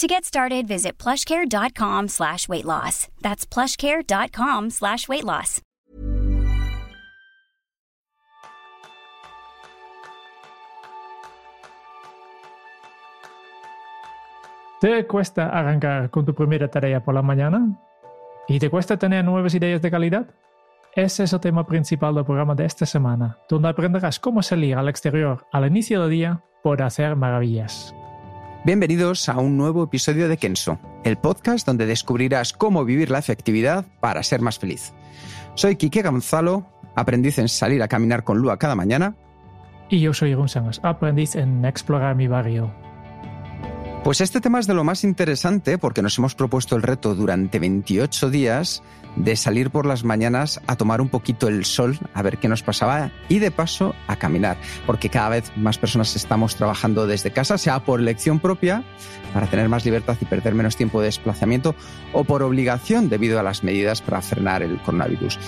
To get started, visit plushcare.com/weightloss. That's plushcare.com/weightloss. ¿Te cuesta arrancar con tu primera tarea por la mañana? ¿Y te cuesta tener nuevas ideas de calidad? Ese es el tema principal del programa de esta semana, donde aprenderás cómo salir al exterior al inicio del día por hacer maravillas. Bienvenidos a un nuevo episodio de Kenso, el podcast donde descubrirás cómo vivir la efectividad para ser más feliz. Soy Quique Gonzalo, aprendiz en salir a caminar con Lua cada mañana. Y yo soy Irún Sangas, aprendiz en explorar mi barrio. Pues este tema es de lo más interesante porque nos hemos propuesto el reto durante 28 días de salir por las mañanas a tomar un poquito el sol, a ver qué nos pasaba y de paso a caminar, porque cada vez más personas estamos trabajando desde casa, sea por elección propia, para tener más libertad y perder menos tiempo de desplazamiento, o por obligación debido a las medidas para frenar el coronavirus.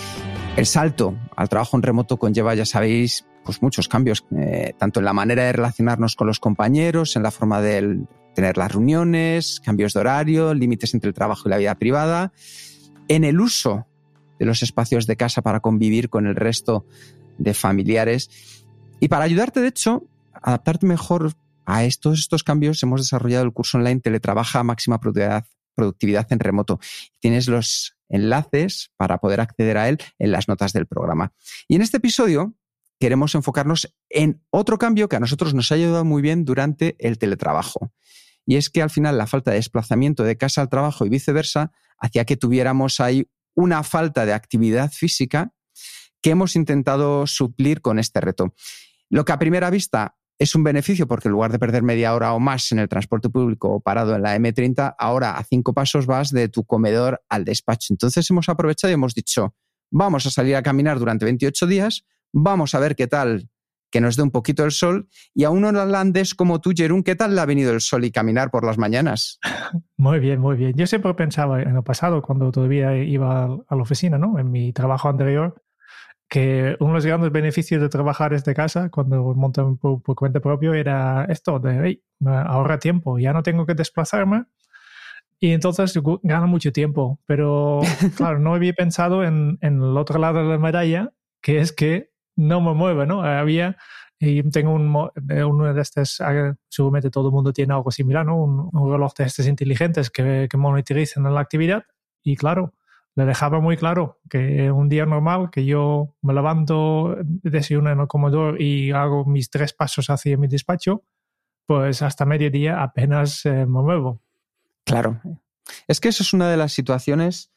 El salto al trabajo en remoto conlleva, ya sabéis, pues muchos cambios, tanto en la manera de relacionarnos con los compañeros, en la forma de tener las reuniones, cambios de horario, límites entre el trabajo y la vida privada, en el uso de los espacios de casa para convivir con el resto de familiares. Y para ayudarte, de hecho, a adaptarte mejor a estos cambios, hemos desarrollado el curso online Teletrabaja Máxima Productividad en Remoto. Tienes los enlaces para poder acceder a él en las notas del programa. Y en este episodio queremos enfocarnos en otro cambio que a nosotros nos ha ayudado muy bien durante el teletrabajo. Y es que al final la falta de desplazamiento de casa al trabajo y viceversa hacía que tuviéramos ahí una falta de actividad física que hemos intentado suplir con este reto. Lo que a primera vista es un beneficio porque en lugar de perder media hora o más en el transporte público o parado en la M30, ahora a 5 pasos vas de tu comedor al despacho. Entonces hemos aprovechado y hemos dicho, vamos a salir a caminar durante 28 días, vamos a ver qué tal que nos dé un poquito el sol. Y a un holandés como tú, Jeroen, ¿qué tal le ha venido el sol y caminar por las mañanas? Muy bien, muy bien. Yo siempre pensaba en el pasado, cuando todavía iba a la oficina, ¿no? En mi trabajo anterior, que uno de los grandes beneficios de trabajar desde casa, cuando monto por cuenta propia, era esto de, hey, ahorra tiempo, ya no tengo que desplazarme. Y entonces gano mucho tiempo. Pero, claro, no había pensado en el otro lado de la medalla, que es que no me mueve, ¿no? Tengo uno de estos, seguramente todo el mundo tiene algo similar, ¿no? Un reloj de estos inteligentes que monitorizan la actividad y claro, le dejaba muy claro que un día normal que yo me levanto, desayuno en el comedor y hago mis 3 pasos hacia mi despacho, pues hasta mediodía apenas me muevo. Claro. Es que eso es una de las situaciones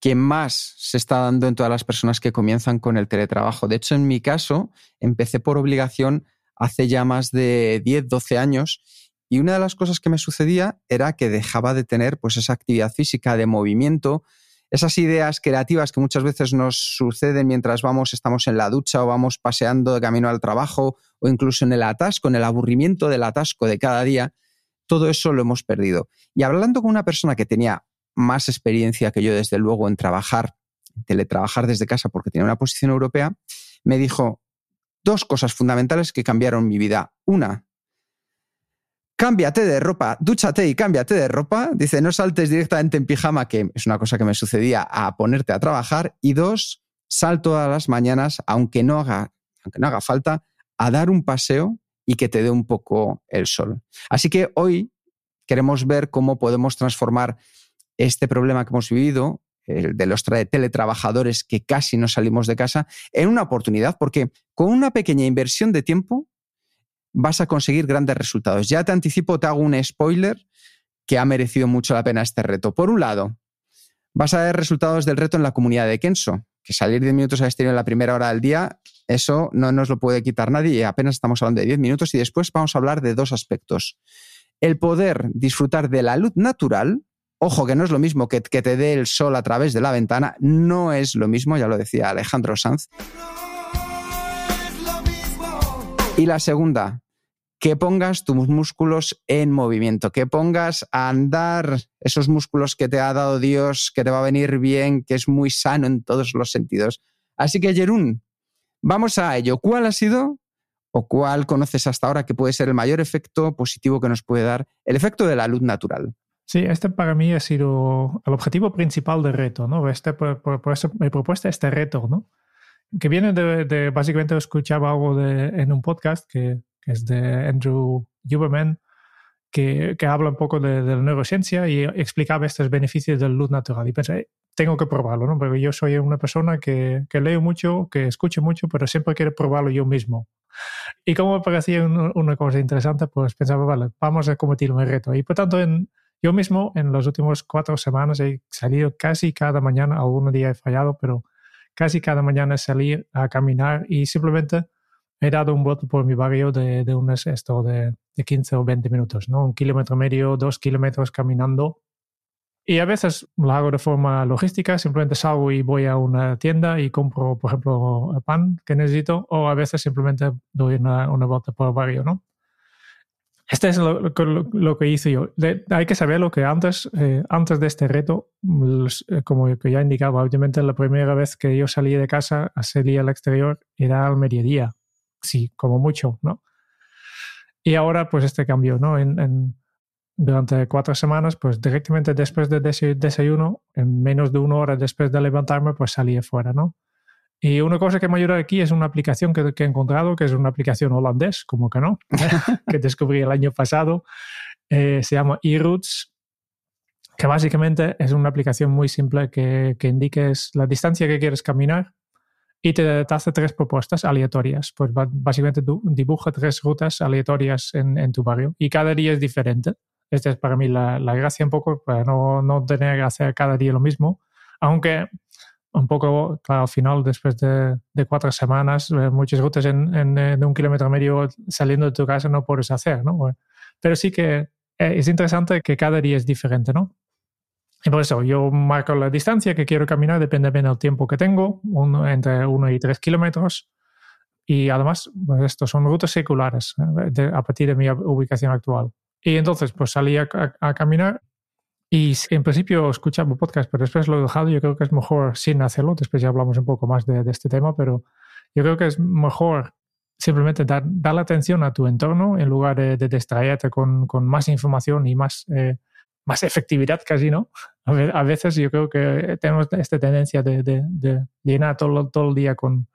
que más se está dando en todas las personas que comienzan con el teletrabajo. De hecho, en mi caso, empecé por obligación hace ya más de 10, 12 años y una de las cosas que me sucedía era que dejaba de tener pues, esa actividad física de movimiento, esas ideas creativas que muchas veces nos suceden mientras estamos en la ducha o vamos paseando de camino al trabajo o incluso en el atasco, en el aburrimiento del atasco de cada día. Todo eso lo hemos perdido. Y hablando con una persona que tenía más experiencia que yo, desde luego, en teletrabajar desde casa porque tenía una posición europea, me dijo 2 cosas fundamentales que cambiaron mi vida. Una, cámbiate de ropa, dúchate y cámbiate de ropa. Dice, no saltes directamente en pijama, que es una cosa que me sucedía, a ponerte a trabajar. Y 2, sal todas las mañanas, aunque no haga falta, a dar un paseo y que te dé un poco el sol. Así que hoy queremos ver cómo podemos transformar este problema que hemos vivido, el de los teletrabajadores que casi no salimos de casa, en una oportunidad, porque con una pequeña inversión de tiempo vas a conseguir grandes resultados. Ya te anticipo, te hago un spoiler que ha merecido mucho la pena este reto. Por un lado, vas a ver resultados del reto en la comunidad de Kenso, que salir 10 minutos al exterior en la primera hora del día, eso no nos lo puede quitar nadie y apenas estamos hablando de 10 minutos y después vamos a hablar de 2 aspectos. El poder disfrutar de la luz natural Ojo, que no es lo mismo que te dé el sol a través de la ventana, no es lo mismo, ya lo decía Alejandro Sanz. Y la segunda, que pongas tus músculos en movimiento, que pongas a andar esos músculos que te ha dado Dios, que te va a venir bien, que es muy sano en todos los sentidos. Así que, Jeroen, vamos a ello. ¿Cuál ha sido o cuál conoces hasta ahora que puede ser el mayor efecto positivo que nos puede dar el efecto de la luz natural? Sí, este para mí ha sido el objetivo principal del reto, ¿no? Por eso me he propuesto este reto, ¿no? Que viene de básicamente escuchaba algo en un podcast que es de Andrew Huberman, que habla un poco de la neurociencia y explicaba estos beneficios de la luz natural. Y pensé, tengo que probarlo, ¿no? Porque yo soy una persona que leo mucho, que escucho mucho, pero siempre quiero probarlo yo mismo. Y como me parecía una cosa interesante, pues pensaba, vale, vamos a cometer un reto. Y por tanto, yo mismo en las últimas 4 semanas he salido casi cada mañana, algún día he fallado, pero casi cada mañana salí a caminar y simplemente he dado un vuelto por mi barrio de 15 o 20 minutos, ¿no? 1,5 kilómetros, 2 kilómetros caminando. Y a veces lo hago de forma logística, simplemente salgo y voy a una tienda y compro, por ejemplo, el pan que necesito, o a veces simplemente doy una vuelta por el barrio, ¿no? Este es lo que hice yo. Hay que saber lo que antes de este reto, como que ya indicaba, obviamente la primera vez que yo salí de casa, salí al exterior, era al mediodía. Sí, como mucho, ¿no? Y ahora, pues este cambio, ¿no? Durante 4 semanas, pues directamente después del desayuno, en menos de 1 hora después de levantarme, pues salí afuera, ¿no? Y una cosa que me ayuda aquí es una aplicación que he encontrado, que es una aplicación holandés, como que no, que descubrí el año pasado. Se llama eROOTS, que básicamente es una aplicación muy simple que indiques la distancia que quieres caminar y te hace 3 propuestas aleatorias. Pues básicamente tú dibuja 3 rutas aleatorias en tu barrio y cada día es diferente. Esta es para mí la gracia un poco, para no tener que hacer cada día lo mismo, aunque un poco, claro, al final, después de 4 semanas, muchas rutas de 1,5 kilómetros saliendo de tu casa no puedes hacer, ¿no? Pero sí que es interesante que cada día es diferente, ¿no? Y por eso yo marco la distancia que quiero caminar, depende bien del tiempo que tengo, entre 1 y 3 kilómetros. Y además, pues estos son rutas circulares a partir de mi ubicación actual. Y entonces, pues salí a caminar. Y en principio escuchaba podcast, pero después lo he dejado. Yo creo que es mejor sin hacerlo. Después ya hablamos un poco más de este tema, pero yo creo que es mejor simplemente dar la atención a tu entorno en lugar de distraerte con más información y más efectividad casi, ¿no? A veces yo creo que tenemos esta tendencia de llenar todo el día con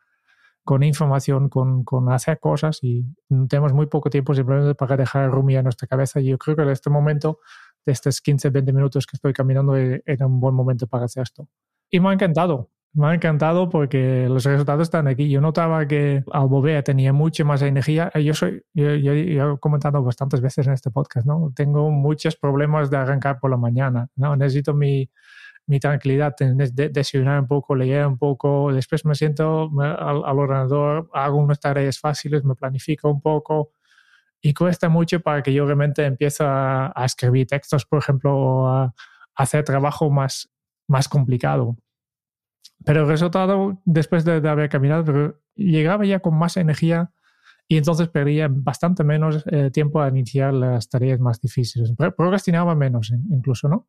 información, con hacer cosas y tenemos muy poco tiempo simplemente para dejar rumiar nuestra cabeza. Y yo creo que en este momento, de estos 15, 20 minutos que estoy caminando, era un buen momento para hacer esto. Y me ha encantado porque los resultados están aquí. Yo notaba que al volver tenía mucha más energía. Yo he comentado bastantes veces en este podcast, ¿no? Tengo muchos problemas de arrancar por la mañana, ¿no? Necesito mi tranquilidad, desayunar un poco, leer un poco, después me siento al ordenador, hago unas tareas fáciles, me planifico un poco. Y cuesta mucho para que yo realmente empiece a escribir textos, por ejemplo, o a hacer trabajo más complicado. Pero el resultado, después de haber caminado, llegaba ya con más energía y entonces perdía bastante menos tiempo a iniciar las tareas más difíciles. Procrastinaba menos incluso, ¿no?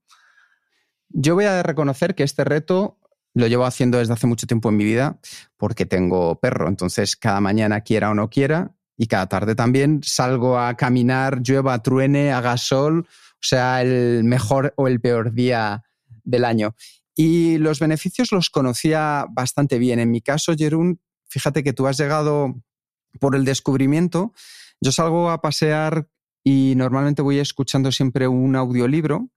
Yo voy a reconocer que este reto lo llevo haciendo desde hace mucho tiempo en mi vida porque tengo perro. Entonces, cada mañana, quiera o no quiera, y cada tarde también salgo a caminar, llueva, truene, haga sol, o sea, el mejor o el peor día del año. Y los beneficios los conocía bastante bien. En mi caso, Jeroen, fíjate que tú has llegado por el descubrimiento. Yo salgo a pasear y normalmente voy escuchando siempre un audiolibro.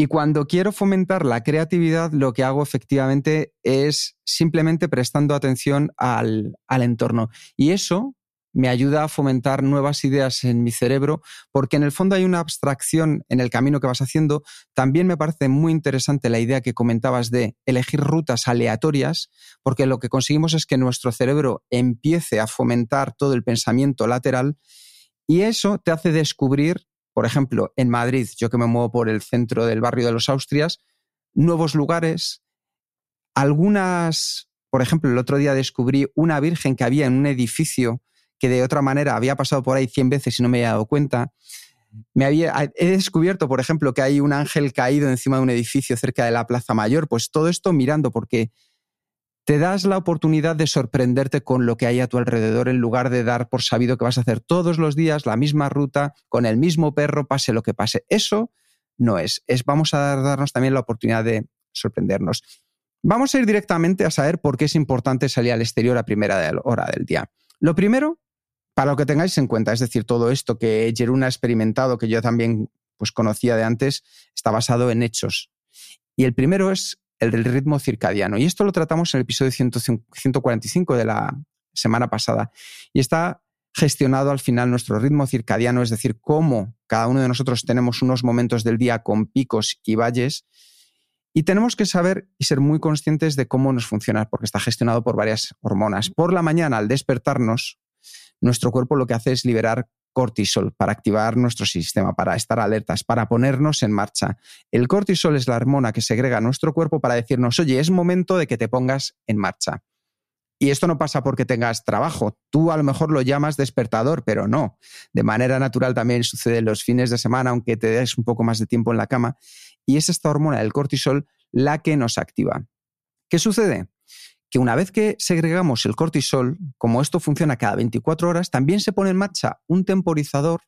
Y cuando quiero fomentar la creatividad, lo que hago efectivamente es simplemente prestando atención al entorno. Y eso me ayuda a fomentar nuevas ideas en mi cerebro, porque en el fondo hay una abstracción en el camino que vas haciendo. También me parece muy interesante la idea que comentabas de elegir rutas aleatorias, porque lo que conseguimos es que nuestro cerebro empiece a fomentar todo el pensamiento lateral y eso te hace descubrir por ejemplo, en Madrid, yo que me muevo por el centro del barrio de los Austrias, nuevos lugares, algunas, por ejemplo, el otro día descubrí una virgen que había en un edificio que de otra manera había pasado por ahí 100 veces y no me había dado cuenta. He descubierto, por ejemplo, que hay un ángel caído encima de un edificio cerca de la Plaza Mayor. Pues todo esto mirando, porque te das la oportunidad de sorprenderte con lo que hay a tu alrededor en lugar de dar por sabido que vas a hacer todos los días la misma ruta, con el mismo perro, pase lo que pase. Eso no es. Vamos a darnos también la oportunidad de sorprendernos. Vamos a ir directamente a saber por qué es importante salir al exterior a primera hora del día. Lo primero, para lo que tengáis en cuenta, es decir, todo esto que Jeroen ha experimentado, que yo también pues, conocía de antes, está basado en hechos. Y el primero es el del ritmo circadiano. Y esto lo tratamos en el episodio 145 de la semana pasada. Y está gestionado al final nuestro ritmo circadiano, es decir, cómo cada uno de nosotros tenemos unos momentos del día con picos y valles. Y tenemos que saber y ser muy conscientes de cómo nos funciona, porque está gestionado por varias hormonas. Por la mañana, al despertarnos, nuestro cuerpo lo que hace es liberar cortisol para activar nuestro sistema, para estar alertas, para ponernos en marcha. El cortisol es la hormona que segrega nuestro cuerpo para decirnos, oye, es momento de que te pongas en marcha. Y esto no pasa porque tengas trabajo. Tú a lo mejor lo llamas despertador, pero no. De manera natural también sucede los fines de semana, aunque te des un poco más de tiempo en la cama. Y es esta hormona, el cortisol, la que nos activa. ¿Qué sucede? Que una vez que segregamos el cortisol, como esto funciona cada 24 horas, también se pone en marcha un temporizador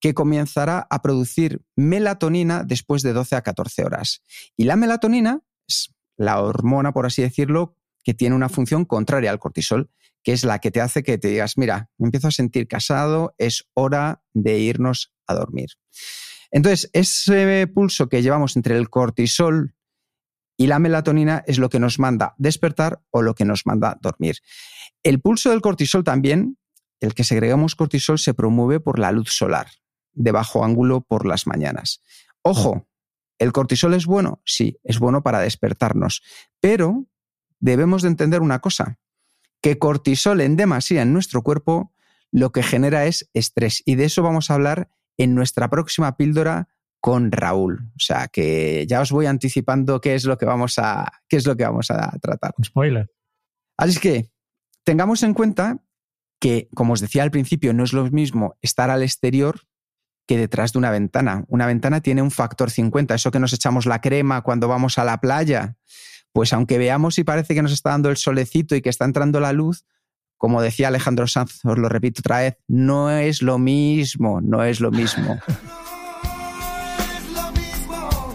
que comenzará a producir melatonina después de 12 a 14 horas. Y la melatonina es la hormona, por así decirlo, que tiene una función contraria al cortisol, que es la que te hace que te digas, mira, me empiezo a sentir cansado, es hora de irnos a dormir. Entonces, ese pulso que llevamos entre el cortisol y la melatonina es lo que nos manda despertar o lo que nos manda dormir. El pulso del cortisol también, el que segregamos cortisol, se promueve por la luz solar, de bajo ángulo por las mañanas. Ojo, ¿el cortisol es bueno? Sí, es bueno para despertarnos, pero debemos de entender una cosa, que cortisol en demasía en nuestro cuerpo lo que genera es estrés, y de eso vamos a hablar en nuestra próxima píldora con Raúl. O sea, que ya os voy anticipando qué es lo que vamos a tratar. Spoiler. Así que tengamos en cuenta que, como os decía al principio, no es lo mismo estar al exterior que detrás de una ventana. Una ventana tiene un factor 50. Eso que nos echamos la crema cuando vamos a la playa, pues aunque veamos y parece que nos está dando el solecito y que está entrando la luz, como decía Alejandro Sanz, os lo repito otra vez, no es lo mismo.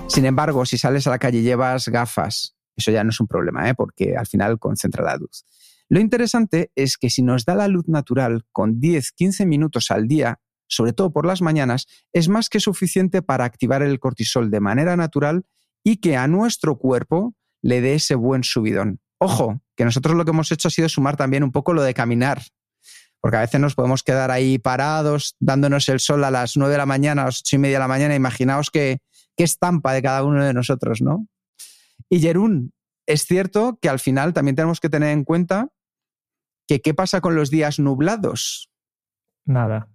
Sin embargo, si sales a la calle y llevas gafas, eso ya no es un problema, porque al final concentra la luz. Lo interesante es que si nos da la luz natural con 10-15 minutos al día, sobre todo por las mañanas, es más que suficiente para activar el cortisol de manera natural y que a nuestro cuerpo le dé ese buen subidón. Ojo, que nosotros lo que hemos hecho ha sido sumar también un poco lo de caminar, porque a veces nos podemos quedar ahí parados, dándonos el sol a las 9 de la mañana, a las 8 y media de la mañana. Imaginaos que qué estampa de cada uno de nosotros, ¿no? Y Jeroen, es cierto que al final también tenemos que tener en cuenta que qué pasa con los días nublados. Nada.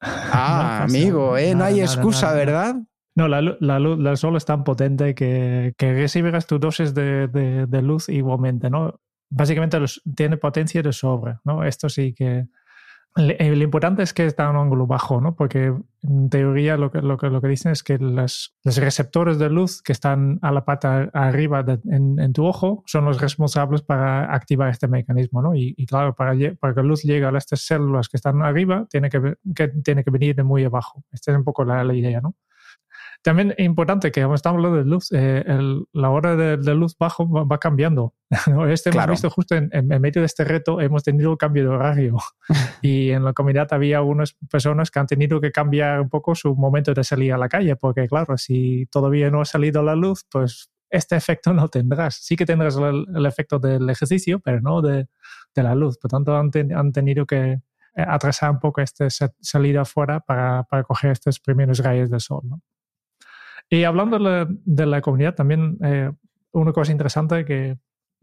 Ah, no, amigo, nada, no hay excusa, nada. ¿Verdad? No, la luz del sol es tan potente que recibirás tu dosis de luz igualmente, ¿no? Básicamente tiene potencia de sobra, ¿no? Esto sí que... Lo importante es que está a un ángulo bajo, ¿no? Porque en teoría lo que dicen es que los receptores de luz que están a la pata arriba en tu ojo son los responsables para activar este mecanismo, ¿no? Y claro, para que la luz llegue a estas células que están arriba, tiene que venir de muy abajo. Esta es un poco la idea, ¿no? También es importante que, como estamos hablando de luz, la hora de luz bajo va cambiando, ¿no? Claro. Hemos visto justo en medio de este reto, hemos tenido un cambio de horario. Y en la comunidad había unas personas que han tenido que cambiar un poco su momento de salir a la calle, porque claro, si todavía no ha salido la luz, pues este efecto no tendrás. Sí que tendrás el efecto del ejercicio, pero no de la luz. Por tanto, han tenido que atrasar un poco esta salida afuera para coger estos primeros rayos del sol, ¿no? Y hablando de la comunidad, también una cosa interesante que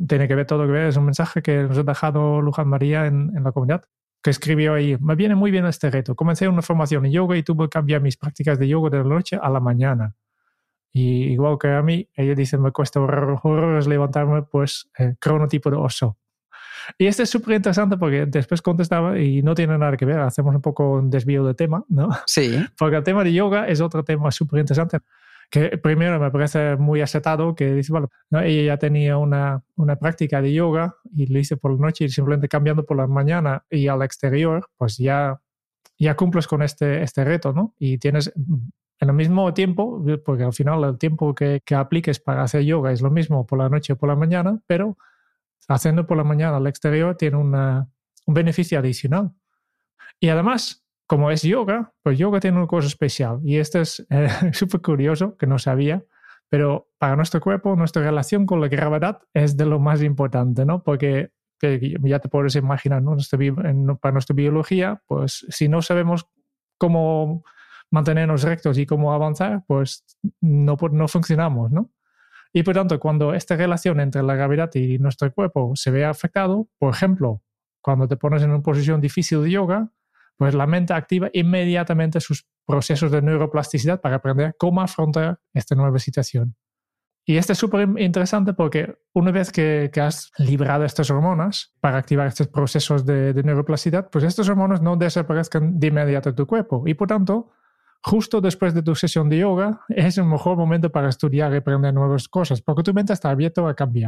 tiene que ver todo es un mensaje que nos ha dejado Luján María en la comunidad. que escribió ahí, me viene muy bien este reto. Comencé una formación en yoga y tuve que cambiar mis prácticas de yoga de la noche a la mañana. Y igual que a mí, ellos dicen, me cuesta horrores levantarme, pues cronotipo de oso. Y este es súper interesante porque después contestaba y no tiene nada que ver, hacemos un poco un desvío de tema, ¿no? Sí. Porque el tema de yoga es otro tema súper interesante, que primero me parece muy acertado, que dice, vale, ¿no? Ella ya tenía una práctica de yoga y lo hice por la noche y simplemente cambiando por la mañana y al exterior, pues ya cumples con este reto, ¿no? Y tienes en el mismo tiempo, porque al final el tiempo que apliques para hacer yoga es lo mismo por la noche o por la mañana, pero haciendo por la mañana al exterior tiene un beneficio adicional. Y además, como es yoga, pues yoga tiene una cosa especial. Y esto es súper curioso, que no sabía, pero para nuestro cuerpo, nuestra relación con la gravedad es de lo más importante, ¿no? Porque ya te puedes imaginar, ¿no? Para nuestra biología, pues si no sabemos cómo mantenernos rectos y cómo avanzar, pues no funcionamos, ¿no? Y por tanto, cuando esta relación entre la gravedad y nuestro cuerpo se ve afectado, por ejemplo, cuando te pones en una posición difícil de yoga, pues la mente activa inmediatamente sus procesos de neuroplasticidad para aprender cómo afrontar esta nueva situación. Y esto es súper interesante porque una vez que has liberado estas hormonas para activar estos procesos de neuroplasticidad, pues estas hormonas no desaparezcan de inmediato de tu cuerpo. Y por tanto, justo después de tu sesión de yoga es el mejor momento para estudiar y aprender nuevas cosas, porque tu mente está abierta a cambiar.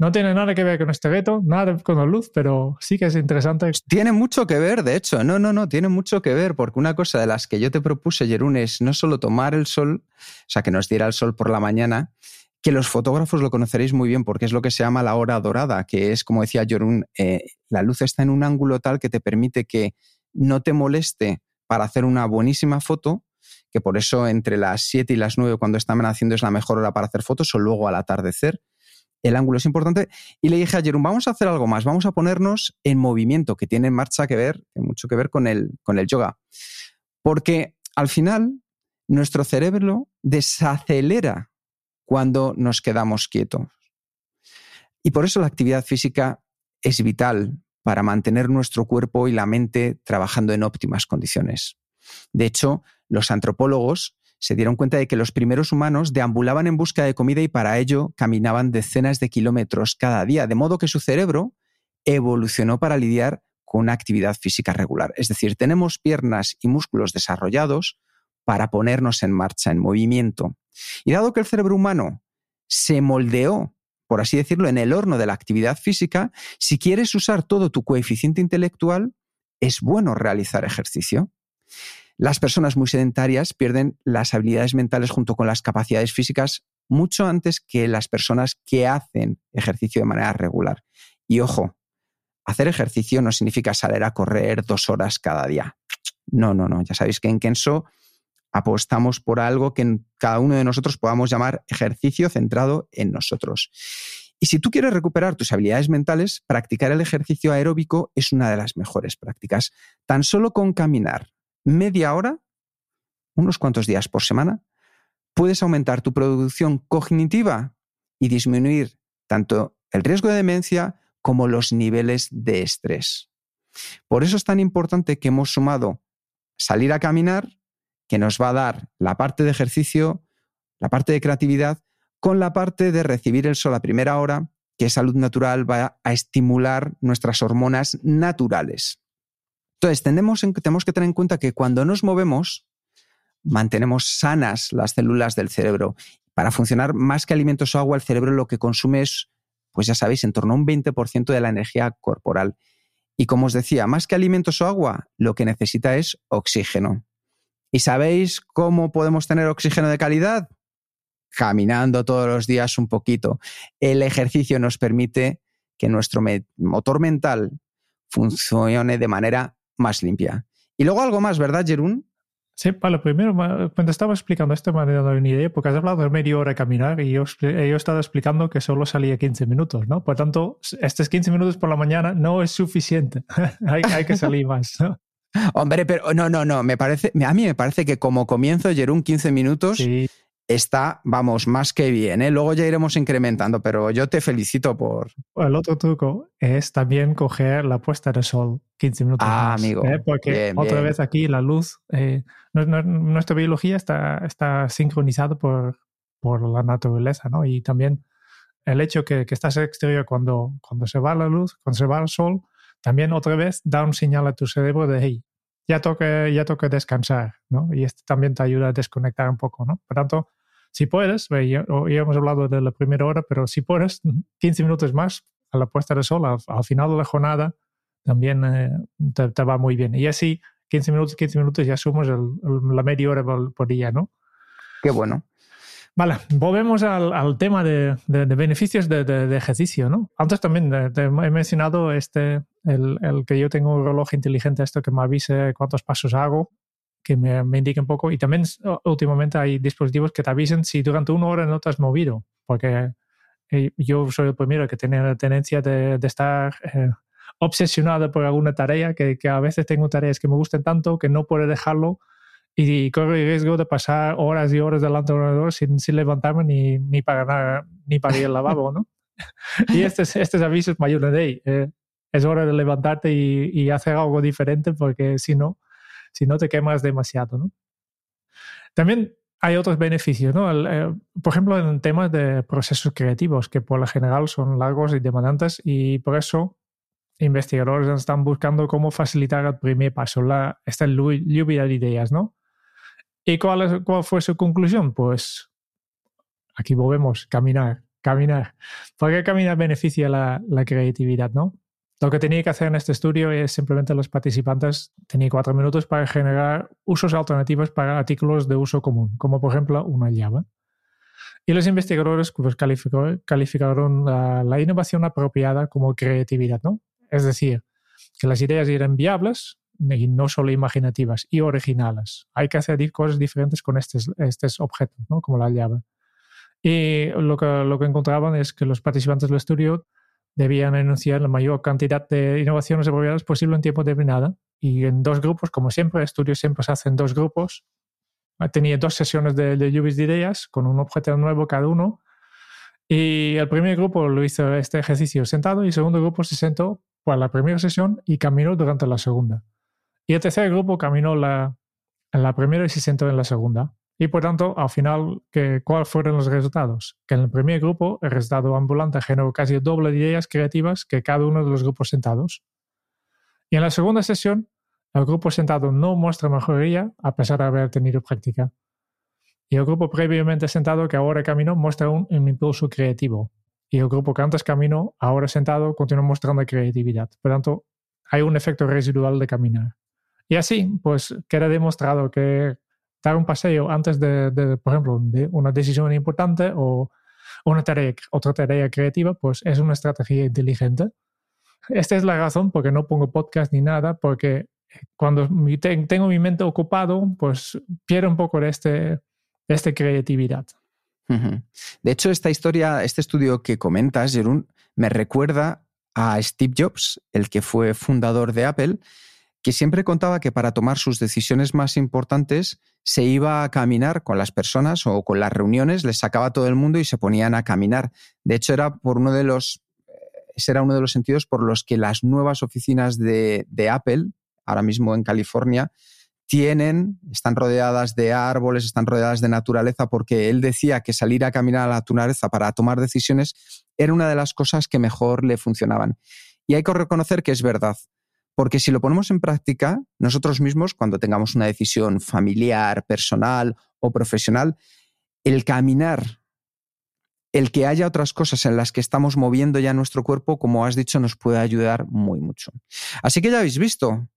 No tiene nada que ver con este reto, nada con la luz, pero sí que es interesante. Tiene mucho que ver, de hecho. No, tiene mucho que ver, porque una cosa de las que yo te propuse, Jeroen, es no solo tomar el sol, o sea, que nos diera el sol por la mañana, que los fotógrafos lo conoceréis muy bien porque es lo que se llama la hora dorada, que es, como decía Jeroen, la luz está en un ángulo tal que te permite que no te moleste para hacer una buenísima foto, que por eso entre las 7 y las 9 cuando están haciendo es la mejor hora para hacer fotos, o luego al atardecer. El ángulo es importante. Y le dije a Jeroen, vamos a hacer algo más, vamos a ponernos en movimiento, que tiene mucho que ver con el yoga. Porque al final nuestro cerebro desacelera cuando nos quedamos quietos. Y por eso la actividad física es vital para mantener nuestro cuerpo y la mente trabajando en óptimas condiciones. De hecho, los antropólogos se dieron cuenta de que los primeros humanos deambulaban en busca de comida y para ello caminaban decenas de kilómetros cada día, de modo que su cerebro evolucionó para lidiar con una actividad física regular. Es decir, tenemos piernas y músculos desarrollados para ponernos en marcha, en movimiento. Y dado que el cerebro humano se moldeó, por así decirlo, en el horno de la actividad física, si quieres usar todo tu coeficiente intelectual, es bueno realizar ejercicio. Las personas muy sedentarias pierden las habilidades mentales junto con las capacidades físicas mucho antes que las personas que hacen ejercicio de manera regular. Y ojo, hacer ejercicio no significa salir a correr 2 horas cada día. No. Ya sabéis que en Kenso apostamos por algo que cada uno de nosotros podamos llamar ejercicio centrado en nosotros. Y si tú quieres recuperar tus habilidades mentales, practicar el ejercicio aeróbico es una de las mejores prácticas. Tan solo con caminar media hora, unos cuantos días por semana, puedes aumentar tu producción cognitiva y disminuir tanto el riesgo de demencia como los niveles de estrés. Por eso es tan importante que hemos sumado salir a caminar, que nos va a dar la parte de ejercicio, la parte de creatividad, con la parte de recibir el sol a primera hora, que Salud Natural va a estimular nuestras hormonas naturales. Entonces, tenemos que tener en cuenta que cuando nos movemos, mantenemos sanas las células del cerebro. Para funcionar más que alimentos o agua, el cerebro lo que consume es, pues ya sabéis, en torno a un 20% de la energía corporal. Y como os decía, más que alimentos o agua, lo que necesita es oxígeno. ¿Y sabéis cómo podemos tener oxígeno de calidad? Caminando todos los días un poquito. El ejercicio nos permite que nuestro motor mental funcione de manera más limpia. Y luego algo más, ¿verdad, Jeroen? Sí, vale, primero, cuando estaba explicando esto me ha dado una idea, porque has hablado de media hora de caminar y yo he estado explicando que solo salía 15 minutos, ¿no? Por tanto, estos 15 minutos por la mañana no es suficiente. hay que salir más, ¿no? Hombre, pero no, a mí me parece que como comienzo, Jeroen, 15 minutos... Sí. Está, vamos, más que bien, ¿eh? Luego ya iremos incrementando, pero yo te felicito por... El otro truco es también coger la puesta de sol 15 minutos más, amigo, porque bien, otra vez aquí la luz, nuestra biología está sincronizada por la naturaleza, ¿no? Y también el hecho que estás exterior cuando se va la luz, cuando se va el sol, también otra vez da un señal a tu cerebro de hey, ya toca descansar, ¿no? Y esto también te ayuda a desconectar un poco, ¿no? Por tanto, si puedes, ya hemos hablado de la primera hora, pero si puedes, 15 minutos más a la puesta de sol, al final de la jornada, también te va muy bien. Y así, 15 minutos, ya sumas la media hora por día, ¿no? Qué bueno. Vale, volvemos al tema de beneficios de ejercicio, ¿no? Antes también te he mencionado el que yo tengo un reloj inteligente, esto que me avise cuántos pasos hago, que me indique un poco. Y también últimamente hay dispositivos que te avisen si durante una hora no te has movido, porque yo soy el primero que tiene la tendencia de estar obsesionado por alguna tarea, que a veces tengo tareas que me gustan tanto que no puedo dejarlo y corro el riesgo de pasar horas y horas delante del ordenador sin levantarme ni para ir al lavabo, ¿no? Y estos avisos me ayudan de ahí. Es hora de levantarte y hacer algo diferente, porque si no te quemas demasiado, ¿no? También hay otros beneficios, ¿no? Por ejemplo, en temas de procesos creativos, que por lo general son largos y demandantes, y por eso investigadores están buscando cómo facilitar el primer paso, esta lluvia de ideas, ¿no? ¿Y cuál fue su conclusión? Pues aquí volvemos, caminar. Porque caminar beneficia la creatividad, ¿no? Lo que tenía que hacer en este estudio es simplemente los participantes tenían 4 minutos para generar usos alternativos para artículos de uso común, como por ejemplo una llave. Y los investigadores pues, calificaron la innovación apropiada como creatividad, ¿no? Es decir, que las ideas eran viables y no solo imaginativas y originales. Hay que hacer cosas diferentes con estos objetos, ¿no? Como la llave. Y lo que encontraban es que los participantes del estudio debían enunciar la mayor cantidad de innovaciones apropiadas posible en tiempo determinado. Y en 2 grupos, como siempre, estudios siempre se hacen en 2 grupos. Tenía 2 sesiones de lluvias de ideas con un objeto nuevo cada uno. Y el primer grupo lo hizo este ejercicio sentado y el segundo grupo se sentó para la primera sesión y caminó durante la segunda. Y el tercer grupo caminó en la primera y se sentó en la segunda. Y por tanto, al final, ¿cuáles fueron los resultados? Que en el primer grupo, el resultado ambulante generó casi el doble de ideas creativas que cada uno de los grupos sentados. Y en la segunda sesión, el grupo sentado no muestra mejoría a pesar de haber tenido práctica. Y el grupo previamente sentado que ahora caminó muestra un impulso creativo. Y el grupo que antes caminó, ahora sentado, continúa mostrando creatividad. Por tanto, hay un efecto residual de caminar. Y así, pues, queda demostrado que dar un paseo antes de, por ejemplo, de una decisión importante o otra tarea creativa, pues es una estrategia inteligente. Esta es la razón porque no pongo podcast ni nada, porque cuando tengo mi mente ocupado, pues pierdo un poco de esta creatividad. Uh-huh. De hecho, esta historia, este estudio que comentas, Jeroen, me recuerda a Steve Jobs, el que fue fundador de Apple, que siempre contaba que para tomar sus decisiones más importantes se iba a caminar con las personas o con las reuniones, les sacaba a todo el mundo y se ponían a caminar. De hecho, ese era uno de los sentidos por los que las nuevas oficinas de Apple, ahora mismo en California, están rodeadas de árboles, están rodeadas de naturaleza, porque él decía que salir a caminar a la naturaleza para tomar decisiones era una de las cosas que mejor le funcionaban. Y hay que reconocer que es verdad, porque si lo ponemos en práctica, nosotros mismos, cuando tengamos una decisión familiar, personal o profesional, el caminar, el que haya otras cosas en las que estamos moviendo ya nuestro cuerpo, como has dicho, nos puede ayudar muy mucho. Así que ya habéis visto,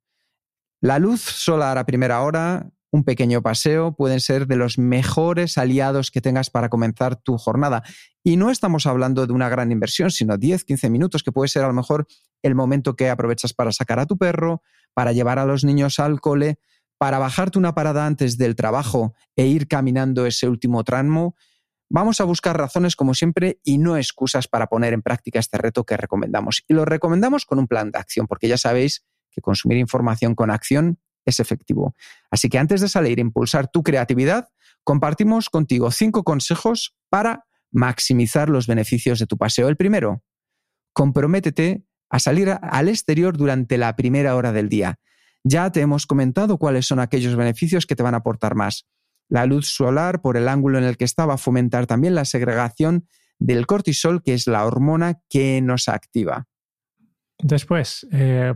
la luz solar a primera hora, un pequeño paseo, pueden ser de los mejores aliados que tengas para comenzar tu jornada. Y no estamos hablando de una gran inversión, sino 10, 15 minutos, que puede ser a lo mejor el momento que aprovechas para sacar a tu perro, para llevar a los niños al cole, para bajarte una parada antes del trabajo e ir caminando ese último tramo. Vamos a buscar razones, como siempre, y no excusas para poner en práctica este reto que recomendamos. Y lo recomendamos con un plan de acción, porque ya sabéis que consumir información con acción es efectivo. Así que antes de salir a impulsar tu creatividad, compartimos contigo 5 consejos para maximizar los beneficios de tu paseo. El primero, comprométete a salir al exterior durante la primera hora del día. Ya te hemos comentado cuáles son aquellos beneficios que te van a aportar más. La luz solar, por el ángulo en el que está, va a fomentar también la segregación del cortisol, que es la hormona que nos activa. Después,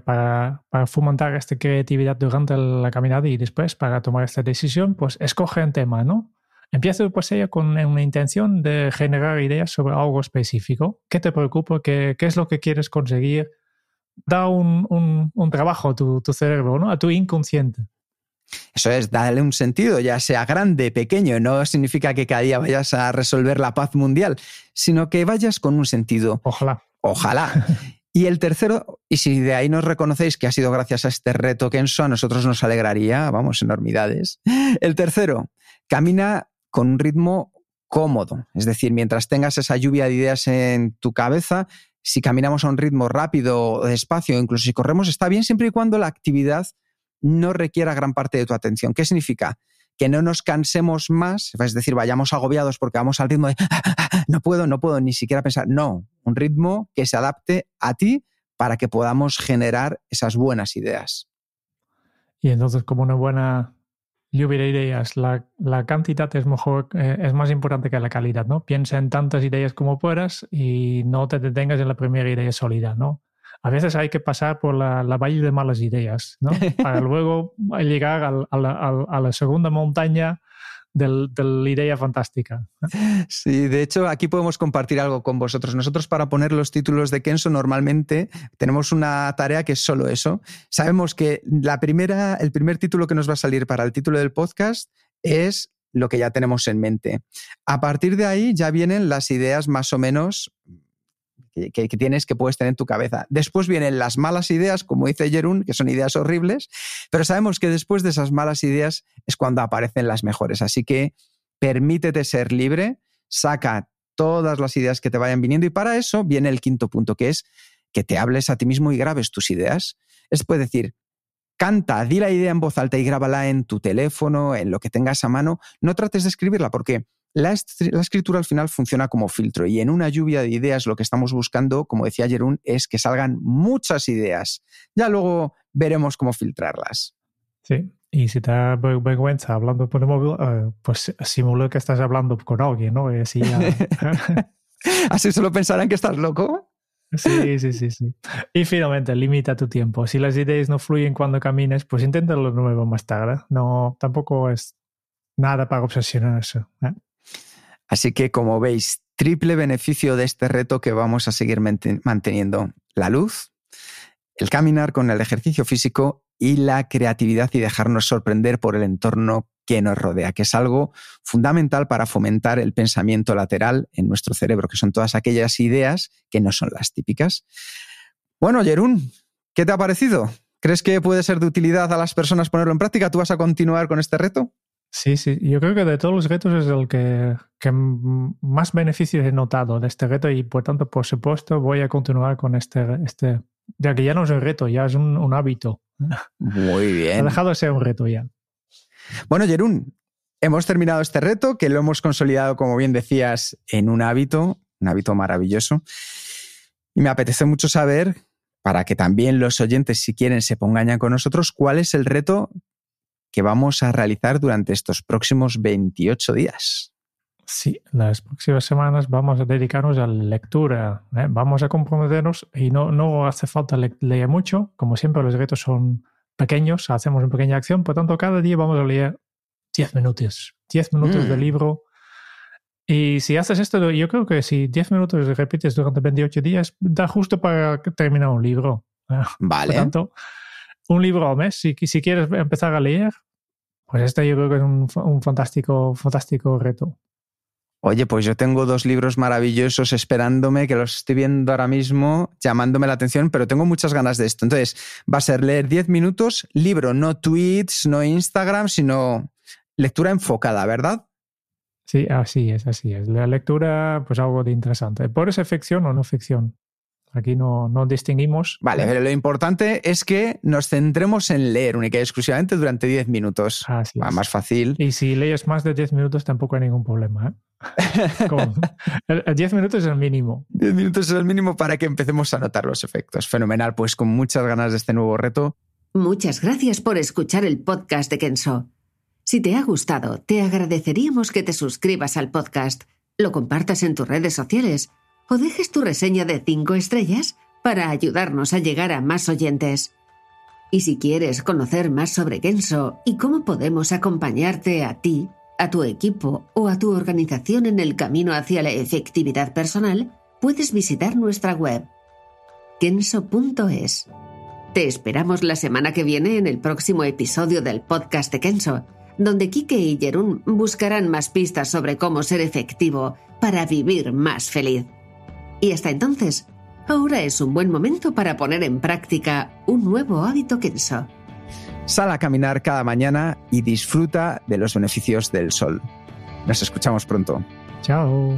para fomentar esta creatividad durante la caminada y después para tomar esta decisión, pues escoge un tema, ¿no? Empieza pues ella con una intención de generar ideas sobre algo específico. ¿Qué te preocupa? ¿Qué es lo que quieres conseguir? Da un trabajo a tu cerebro, ¿no? A tu inconsciente. Eso es, dale un sentido, ya sea grande, pequeño. No significa que cada día vayas a resolver la paz mundial, sino que vayas con un sentido. Ojalá. Y el tercero, y si de ahí nos reconocéis que ha sido gracias a este reto, Kenso, a nosotros nos alegraría, vamos, enormidades. El tercero, camina con un ritmo cómodo. Es decir, mientras tengas esa lluvia de ideas en tu cabeza, si caminamos a un ritmo rápido o despacio, incluso si corremos, está bien siempre y cuando la actividad no requiera gran parte de tu atención. ¿Qué significa? Que no nos cansemos más, es decir, vayamos agobiados porque vamos al ritmo de no puedo ni siquiera pensar. No, un ritmo que se adapte a ti para que podamos generar esas buenas ideas. Y entonces, como una buena lluvia de ideas, la cantidad es más importante que la calidad, ¿no? Piensa en tantas ideas como puedas y no te detengas en la primera idea sólida, ¿no? A veces hay que pasar por la valle de malas ideas, ¿no? Para luego llegar a la segunda montaña de la idea fantástica. Sí, de hecho, aquí podemos compartir algo con vosotros. Nosotros, para poner los títulos de Kenso, normalmente tenemos una tarea que es solo eso. Sabemos que el primer título que nos va a salir para el título del podcast es lo que ya tenemos en mente. A partir de ahí ya vienen las ideas más o menos que puedes tener en tu cabeza. Después vienen las malas ideas, como dice Jeroen, que son ideas horribles, pero sabemos que después de esas malas ideas es cuando aparecen las mejores. Así que permítete ser libre, saca todas las ideas que te vayan viniendo, y para eso viene el quinto punto, que es que te hables a ti mismo y grabes tus ideas. Es decir, canta, di la idea en voz alta y grábala en tu teléfono, en lo que tengas a mano. No trates de escribirla, porque la escritura al final funciona como filtro, y en una lluvia de ideas lo que estamos buscando, como decía Jeroen, es que salgan muchas ideas. Ya luego veremos cómo filtrarlas. Sí, y si te da vergüenza hablando por el móvil, pues simula que estás hablando con alguien, ¿no? Así, ¿así solo pensarán que estás loco? Sí. Y finalmente, limita tu tiempo. Si las ideas no fluyen cuando camines, pues inténtalo de nuevo más tarde. No, tampoco es nada para obsesionarse, ¿eh? Así que, como veis, triple beneficio de este reto que vamos a seguir manteniendo: la luz, el caminar con el ejercicio físico y la creatividad, y dejarnos sorprender por el entorno que nos rodea, que es algo fundamental para fomentar el pensamiento lateral en nuestro cerebro, que son todas aquellas ideas que no son las típicas. Bueno, Jeroen, ¿qué te ha parecido? ¿Crees que puede ser de utilidad a las personas ponerlo en práctica? ¿Tú vas a continuar con este reto? Sí. Yo creo que de todos los retos es el que más beneficios he notado de este reto, y por tanto, por supuesto, voy a continuar con este ya que ya no es un reto, ya es un hábito. Muy bien. Ha dejado de ser un reto ya. Bueno, Jeroen, hemos terminado este reto, que lo hemos consolidado, como bien decías, en un hábito maravilloso. Y me apetece mucho saber, para que también los oyentes, si quieren, se pongan ya con nosotros, cuál es el reto que vamos a realizar durante estos próximos 28 días. Sí, las próximas semanas vamos a dedicarnos a la lectura, ¿eh? Vamos a comprometernos y no hace falta leer mucho. Como siempre, los retos son pequeños, hacemos una pequeña acción. Por tanto, cada día vamos a leer 10 minutos de libro. Y si haces esto, yo creo que si 10 minutos repites durante 28 días, da justo para terminar un libro. Vale. Por tanto, un libro al mes. Si quieres empezar a leer, pues este yo creo que es un fantástico reto. Oye, pues yo tengo 2 libros maravillosos esperándome, que los estoy viendo ahora mismo, llamándome la atención, pero tengo muchas ganas de esto. Entonces, va a ser leer 10 minutos, libro, no tweets, no Instagram, sino lectura enfocada, ¿verdad? Sí, así es. La lectura, pues algo de interesante. ¿Por eso ficción o no ficción? Aquí no distinguimos. Vale, pero lo importante es que nos centremos en leer única y exclusivamente durante 10 minutos. Así es. Más fácil. Y si lees más de 10 minutos tampoco hay ningún problema, ¿eh? Como, 10 minutos es el mínimo. 10 minutos es el mínimo para que empecemos a notar los efectos. Fenomenal, pues con muchas ganas de este nuevo reto. Muchas gracias por escuchar el podcast de Kenso. Si te ha gustado, te agradeceríamos que te suscribas al podcast, lo compartas en tus redes sociales o dejes tu reseña de 5 estrellas para ayudarnos a llegar a más oyentes. Y si quieres conocer más sobre Kenso y cómo podemos acompañarte a ti, a tu equipo o a tu organización en el camino hacia la efectividad personal, puedes visitar nuestra web kenso.es. Te esperamos la semana que viene en el próximo episodio del podcast de Kenso, donde Quique y Jeroen buscarán más pistas sobre cómo ser efectivo para vivir más feliz. Y hasta entonces, ahora es un buen momento para poner en práctica un nuevo hábito Kenso. Sal a caminar cada mañana y disfruta de los beneficios del sol. Nos escuchamos pronto. Chao.